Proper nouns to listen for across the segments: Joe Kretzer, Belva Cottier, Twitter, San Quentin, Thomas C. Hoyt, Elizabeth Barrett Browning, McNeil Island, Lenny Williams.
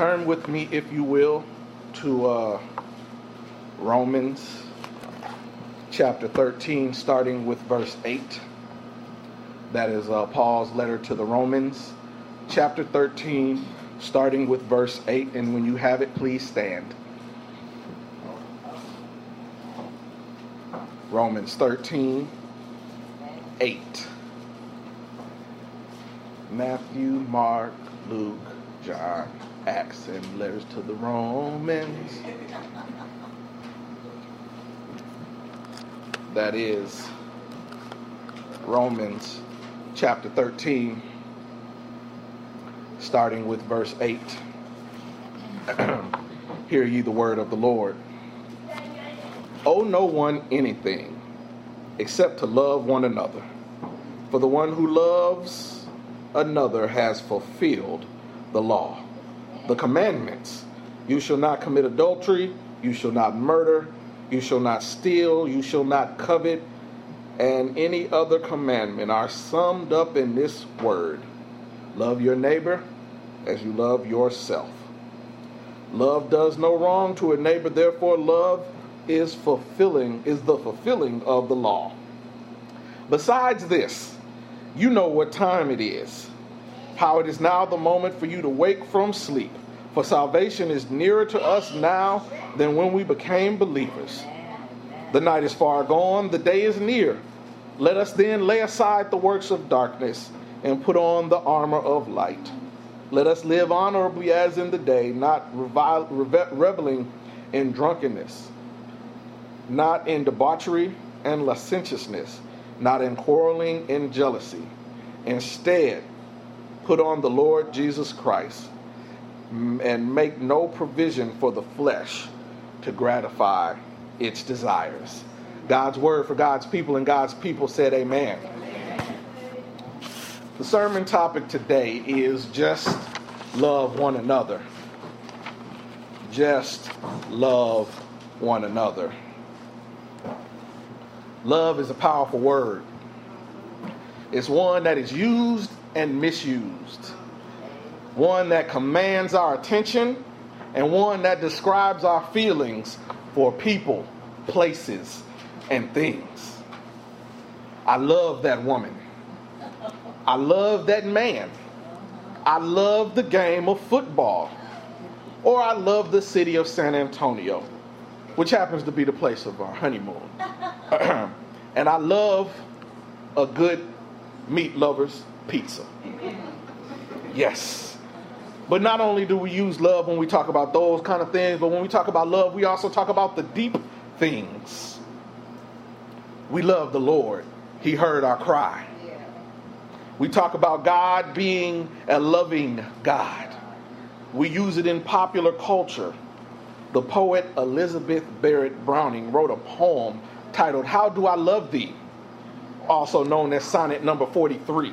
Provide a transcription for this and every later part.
Turn with me, if you will, to Romans chapter 13, starting with verse 8. That is Paul's letter to the Romans, chapter 13, starting with verse 8. And when you have it, please stand. Romans 13, 8. Matthew, Mark, Luke, John, Acts, and letters to the Romans. That is Romans chapter 13, starting with verse 8. Hear ye the word of the Lord. Owe no one anything except to love one another. For the one who loves another has fulfilled the law. The commandments: you shall not commit adultery, you shall not murder, you shall not steal, you shall not covet, and any other commandment are summed up in this word: love your neighbor as you love yourself. Love does no wrong to a neighbor, therefore love is the fulfilling of the law. Besides this, you know what time it is, how it is now the moment for you to wake from sleep. For salvation is nearer to us now than when we became believers. The night is far gone, the day is near. Let us then lay aside the works of darkness and put on the armor of light. Let us live honorably as in the day, not reveling in drunkenness, not in debauchery and licentiousness, not in quarreling and jealousy. Instead, put on the Lord Jesus Christ, and make no provision for the flesh to gratify its desires. God's word for God's people, and God's people said amen. Amen. The sermon topic today is just love one another. Just love one another. Love is a powerful word. It's one that is used and misused. One that commands our attention, and one that describes our feelings for people, places, and things. I love that woman. I love that man. I love the game of football. Or I love the city of San Antonio, which happens to be the place of our honeymoon. And I love a good meat lover's pizza. Yes. But not only do we use love when we talk about those kind of things, but when we talk about love, we also talk about the deep things. We love the Lord. He heard our cry. We talk about God being a loving God. We use it in popular culture. The poet Elizabeth Barrett Browning wrote a poem titled "How Do I Love Thee?", also known as Sonnet Number 43.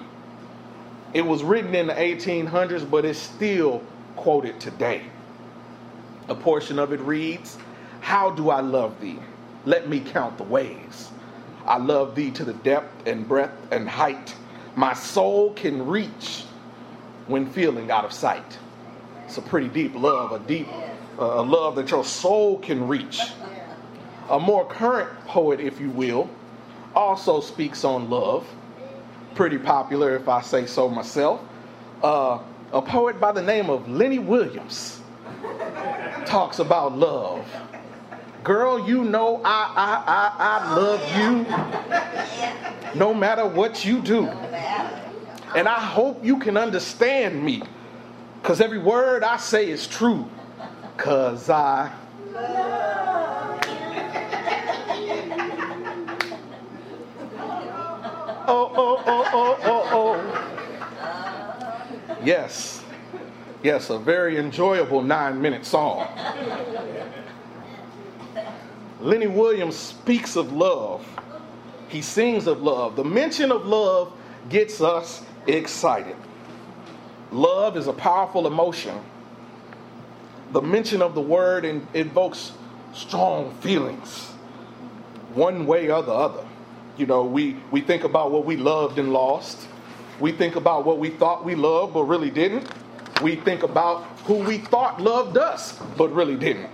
It was written in the 1800s, but it's still quoted today. A portion of it reads, "How do I love thee? Let me count the ways. I love thee to the depth and breadth and height my soul can reach when feeling out of sight." It's a pretty deep love, a love that your soul can reach. A more current poet, if you will, also speaks on love. Pretty popular, if I say so myself. A poet by the name of Lenny Williams talks about love. Girl, you know I love you no matter what you do. And I hope you can understand me, because every word I say is true. Because I love. Oh. Yes, a very enjoyable 9-minute song. Lenny Williams speaks of love. He sings of love. The mention of love gets us excited. Love is a powerful emotion. The mention of the word invokes strong feelings, one way or the other. You know, we think about what we loved and lost. We think about what we thought we loved but really didn't. We think about who we thought loved us, but really didn't.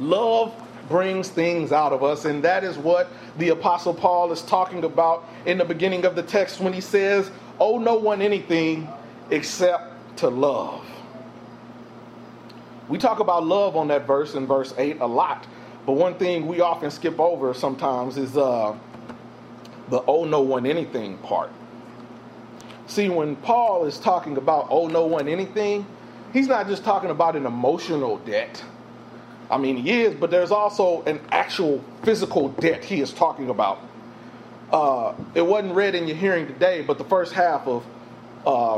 Love brings things out of us, and that is what the Apostle Paul is talking about in the beginning of the text when he says, owe no one anything except to love. We talk about love on that verse in verse 8 a lot, but one thing we often skip over sometimes is the owe no one anything part. See, when Paul is talking about owe no one anything, he's not just talking about an emotional debt. I mean, he is, but there's also an actual physical debt he is talking about. It wasn't read in your hearing today, but the first half of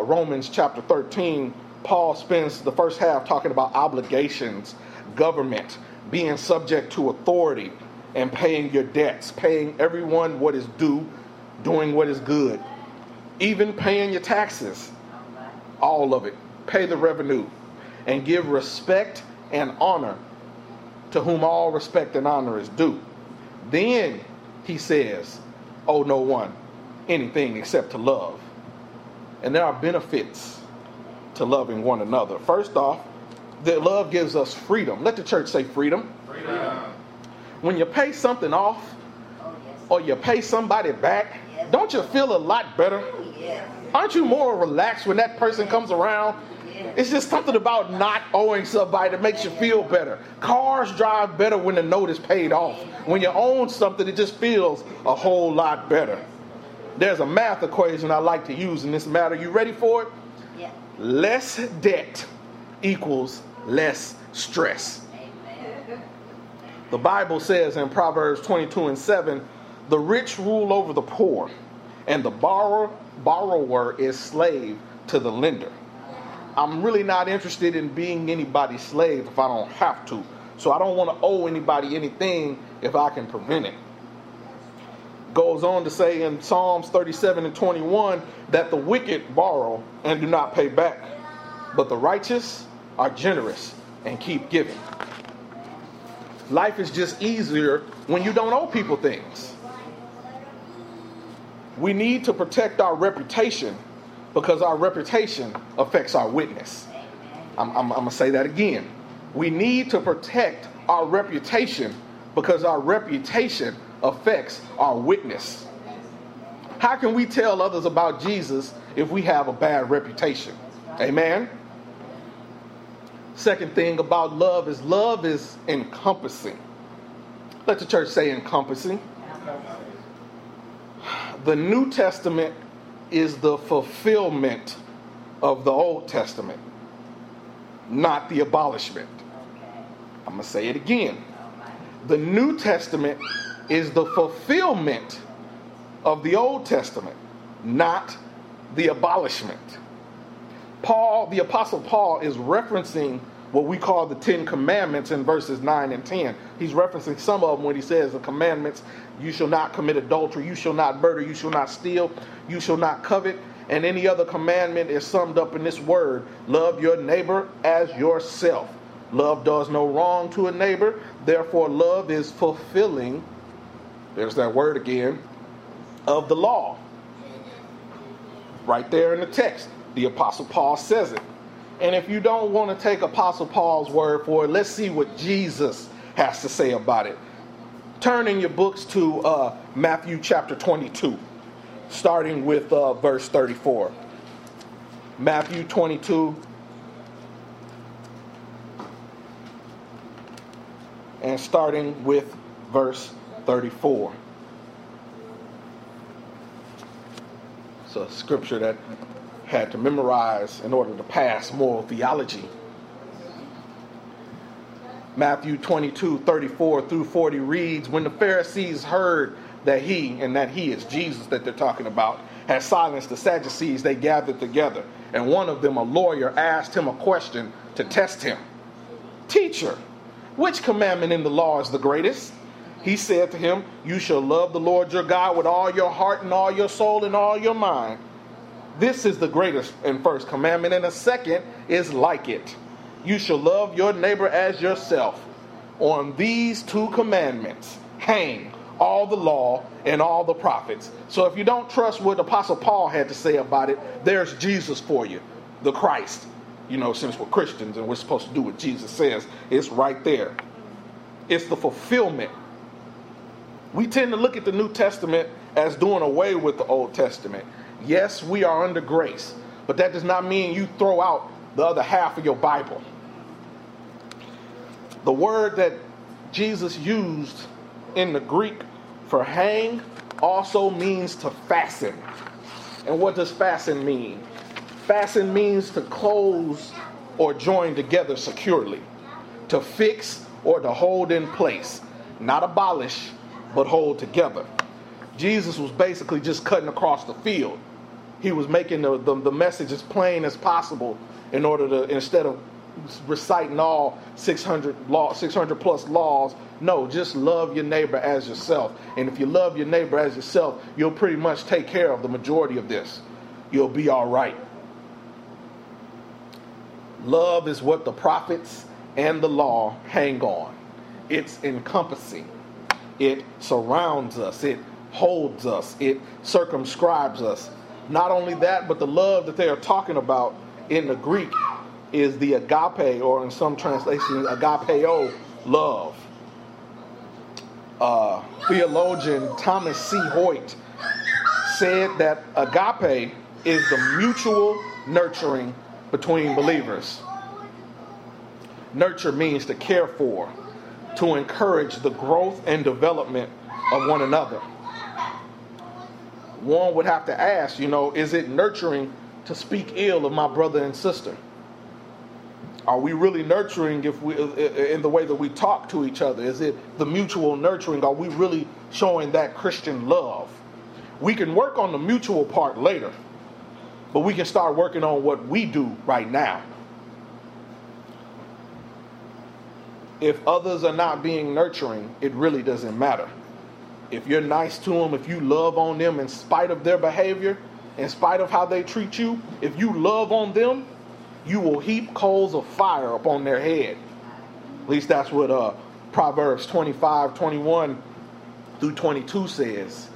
Romans chapter 13, Paul spends the first half talking about obligations, government, being subject to authority, and paying your debts, paying everyone what is due, doing what is good, even paying your taxes, all of it. Pay the revenue and give respect and honor to whom all respect and honor is due. Then he says, owe no one anything except to love. And there are benefits to loving one another. First off, that love gives us freedom. Let the church say freedom. Freedom. When you pay something off, or you pay somebody back, don't you feel a lot better? Aren't you more relaxed when that person comes around? It's just something about not owing somebody that makes you feel better. Cars drive better when the note is paid off. When you own something, it just feels a whole lot better. There's a math equation I like to use in this matter. You ready for it? Yeah. Less debt equals less stress. Amen. The Bible says in Proverbs 22:7, the rich rule over the poor, and the borrower is slave to the lender. I'm really not interested in being anybody's slave if I don't have to. So I don't want to owe anybody anything if I can prevent it. Goes on to say in Psalms 37:21 that the wicked borrow and do not pay back, but the righteous are generous and keep giving. Life is just easier when you don't owe people things. We need to protect our reputation, because our reputation affects our witness. I'm going to say that again. We need to protect our reputation because our reputation affects our witness. How can we tell others about Jesus if we have a bad reputation? Amen. Second thing about love is encompassing. Let the church say encompassing. The New Testament is the fulfillment of the Old Testament, not the abolishment. I'm going to say it again. The New Testament is the fulfillment of the Old Testament, not the abolishment. Paul, the Apostle Paul, is referencing what we call the Ten Commandments in verses 9 and 10. He's referencing some of them when he says the commandments: you shall not commit adultery, you shall not murder, you shall not steal, you shall not covet, and any other commandment is summed up in this word: love your neighbor as yourself. Love does no wrong to a neighbor, therefore love is fulfilling, there's that word again, of the law. Right there in the text, the Apostle Paul says it. And if you don't want to take Apostle Paul's word for it, let's see what Jesus has to say about it. Turn in your books to Matthew chapter 22, starting with verse 34. Matthew 22 and starting with verse 34. It's a scripture that had to memorize in order to pass moral theology. Matthew 22:34-40 reads, when the Pharisees heard that he is Jesus that they're talking about, had silenced the Sadducees, they gathered together. And one of them, a lawyer, asked him a question to test him. Teacher, which commandment in the law is the greatest? He said to him, you shall love the Lord your God with all your heart and all your soul and all your mind. This is the greatest and first commandment, and the second is like it. You shall love your neighbor as yourself. On these two commandments hang all the law and all the prophets. So if you don't trust what Apostle Paul had to say about it, there's Jesus for you. the Christ. You know, since we're Christians and we're supposed to do what Jesus says, it's right there. It's the fulfillment. We tend to look at the New Testament as doing away with the Old Testament. Yes, we are under grace, but that does not mean you throw out the other half of your Bible. The word that Jesus used in the Greek for hang also means to fasten. And what does fasten mean? Fasten means to close or join together securely, to fix or to hold in place, not abolish, but hold together. Jesus was basically just cutting across the field. He was making the message as plain as possible in order to, instead of reciting all 600 plus laws, no, just love your neighbor as yourself. And if you love your neighbor as yourself, you'll pretty much take care of the majority of this. You'll be all right. Love is what the prophets and the law hang on. It's encompassing. It surrounds us. It holds us. It circumscribes us. Not only that, but the love that they are talking about in the Greek is the agape, or in some translations, agapeo love. Theologian Thomas C. Hoyt said that agape is the mutual nurturing between believers. Nurture means to care for, to encourage the growth and development of one another. One would have to ask, is it nurturing to speak ill of my brother and sister? Are we really nurturing in the way that we talk to each other? Is it the mutual nurturing? Are we really showing that Christian love? We can work on the mutual part later, but we can start working on what we do right now. If others are not being nurturing, it really doesn't matter. If you're nice to them, if you love on them in spite of their behavior, in spite of how they treat you, if you love on them, you will heap coals of fire upon their head. At least that's what Proverbs 25:21-22 says.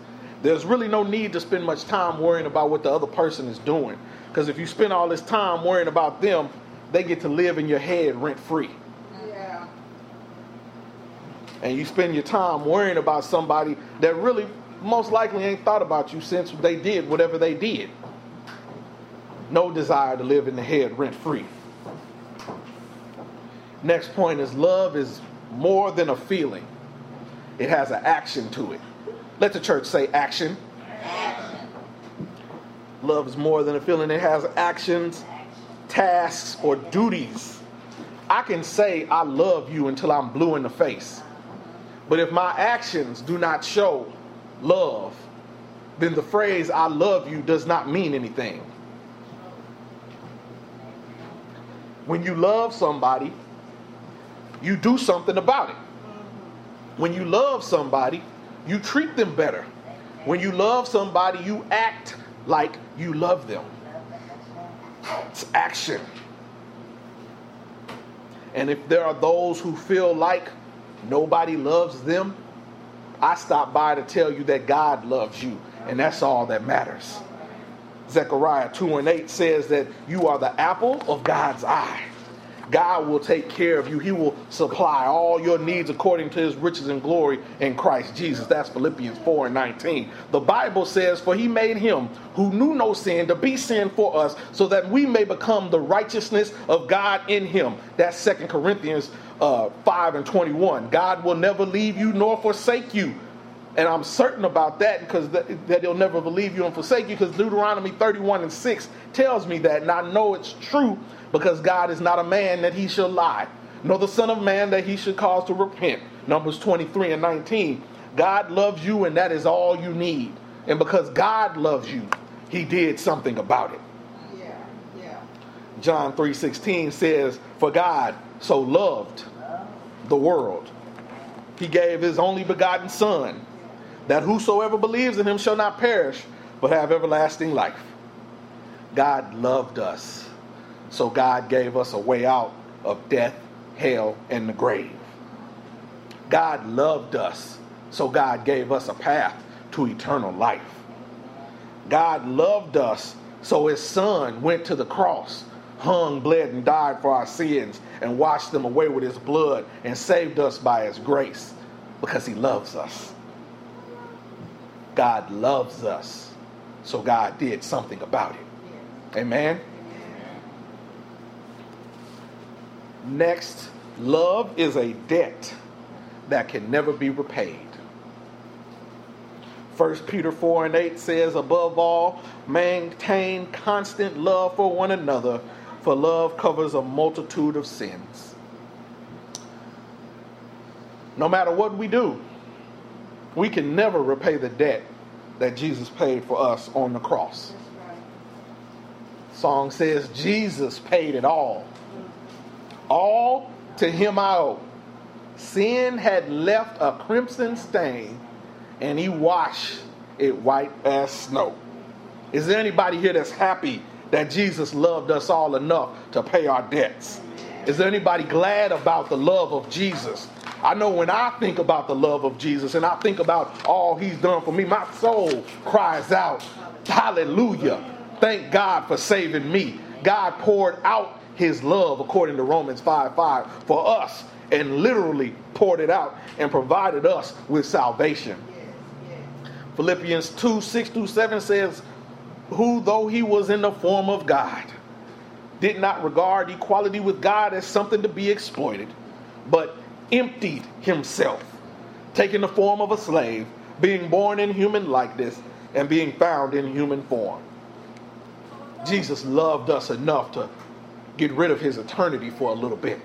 There's really no need to spend much time worrying about what the other person is doing, because if you spend all this time worrying about them, they get to live in your head rent free. Yeah. And you spend your time worrying about somebody that really most likely ain't thought about you since they did whatever they did. No desire to live in the head rent free. Next point is, love is more than a feeling. It has an action to it. Let the church say action. Action. Love is more than a feeling. It has actions, tasks, or duties. I can say I love you until I'm blue in the face. But if my actions do not show love, then the phrase I love you does not mean anything. When you love somebody, you do something about it. When you love somebody, you treat them better. When you love somebody, you act like you love them. It's action. And if there are those who feel like nobody loves them, I stop by to tell you that God loves you, and that's all that matters. Zechariah 2:8 says that you are the apple of God's eye. God will take care of you. He will supply all your needs according to his riches and glory in Christ Jesus. That's Philippians 4:19. The Bible says, for he made him who knew no sin to be sin for us, so that we may become the righteousness of God in him. That's 2 Corinthians 5:21. God will never leave you nor forsake you. And I'm certain about that, because that he'll never leave you and forsake you, because Deuteronomy 31:6 tells me that. And I know it's true, because God is not a man that he shall lie, nor the son of man that he should cause to repent. Numbers 23:19. God loves you, and that is all you need. And because God loves you, he did something about it. Yeah. John 3:16 says, for God so loved the world, he gave his only begotten son, that whosoever believes in him shall not perish, but have everlasting life. God loved us, so God gave us a way out of death, hell, and the grave. God loved us, so God gave us a path to eternal life. God loved us, so his son went to the cross hung, bled, and died for our sins, and washed them away with his blood, and saved us by his grace, because he loves us. God loves us, so God did something about it. Amen? Next, love is a debt that can never be repaid. 1 Peter 4:8 says, above all, maintain constant love for one another, for love covers a multitude of sins. No matter what we do, we can never repay the debt that Jesus paid for us on the cross. The song says, Jesus paid it all. All to him I owe. Sin had left a crimson stain, and he washed it white as snow. Is there anybody here that's happy that Jesus loved us all enough to pay our debts? Is there anybody glad about the love of Jesus? I know when I think about the love of Jesus and I think about all he's done for me, my soul cries out, hallelujah. Thank God for saving me. God poured out his love, according to Romans 5:5, for us, and literally poured it out and provided us with salvation. Philippians 2:6-7 says, who, though he was in the form of God, did not regard equality with God as something to be exploited, but emptied himself, taking the form of a slave, being born in human likeness, and being found in human form. Jesus loved us enough to get rid of his eternity for a little bit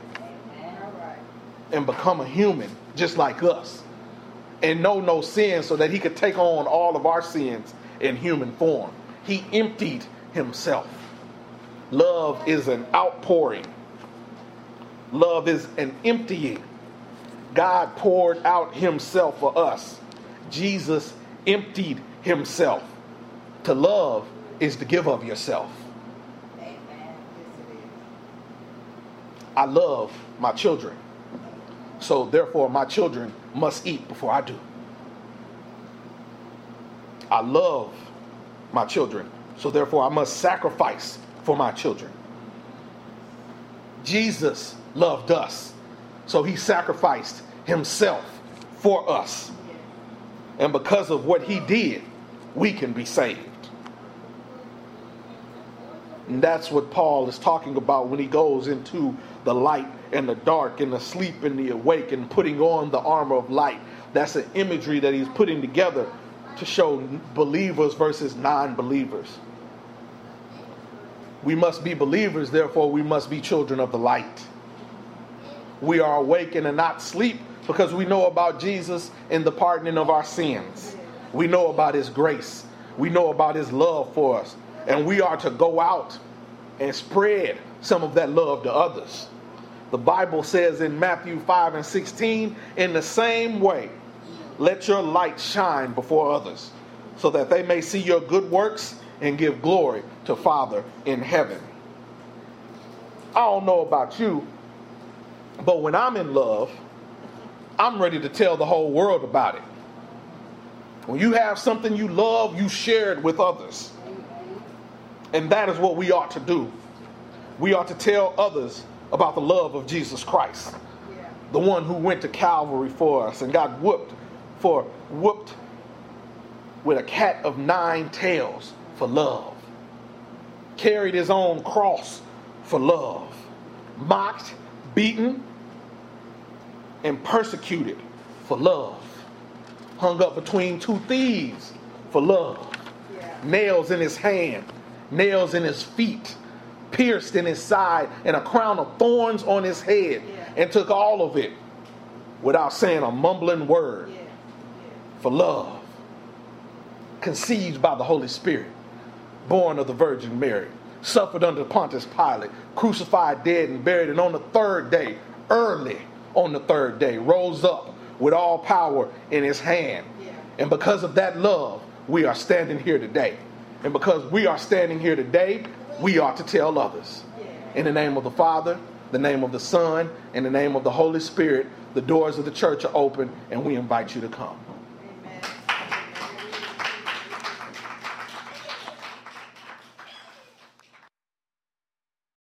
and become a human just like us, and know no sin, so that he could take on all of our sins in human form. He emptied himself. Love is an outpouring. Love is an emptying. God poured out himself for us. Jesus emptied himself. To love is to give of yourself. I love my children, so therefore my children must eat before I do. I love my children, so therefore I must sacrifice for my children. Jesus loved us, so he sacrificed himself for us. And because of what he did, we can be saved. And that's what Paul is talking about when he goes into the light and the dark and the sleep and the awake and putting on the armor of light. That's an imagery that he's putting together to show believers versus non-believers. We must be believers, therefore we must be children of the light. We are awake and are not sleep because we know about Jesus and the pardoning of our sins. We know about his grace. We know about his love for us. And we are to go out and spread some of that love to others. The Bible says in Matthew 5:16, in the same way, let your light shine before others, so that they may see your good works and give glory to Father in heaven. I don't know about you, but when I'm in love, I'm ready to tell the whole world about it. When you have something you love, you share it with others. And that is what we ought to do. We ought to tell others about the love of Jesus Christ, the one who went to Calvary for us and got whooped with a cat of 9 tails for love, carried his own cross for love, mocked, beaten, and persecuted for love, hung up between 2 thieves for love, nails in his hand, nails in his feet, pierced in his side, and a crown of thorns on his head, and took all of it without saying a mumbling word for love. Conceived by the Holy Spirit, born of the Virgin Mary, suffered under Pontius Pilate, crucified, dead, and buried, and on the 3rd day, early on the 3rd day, rose up with all power in his hand. And because of that love, we are standing here today. And because we are standing here today, we ought to tell others. In the name of the Father, the name of the Son, and the name of the Holy Spirit, the doors of the church are open, and we invite you to come.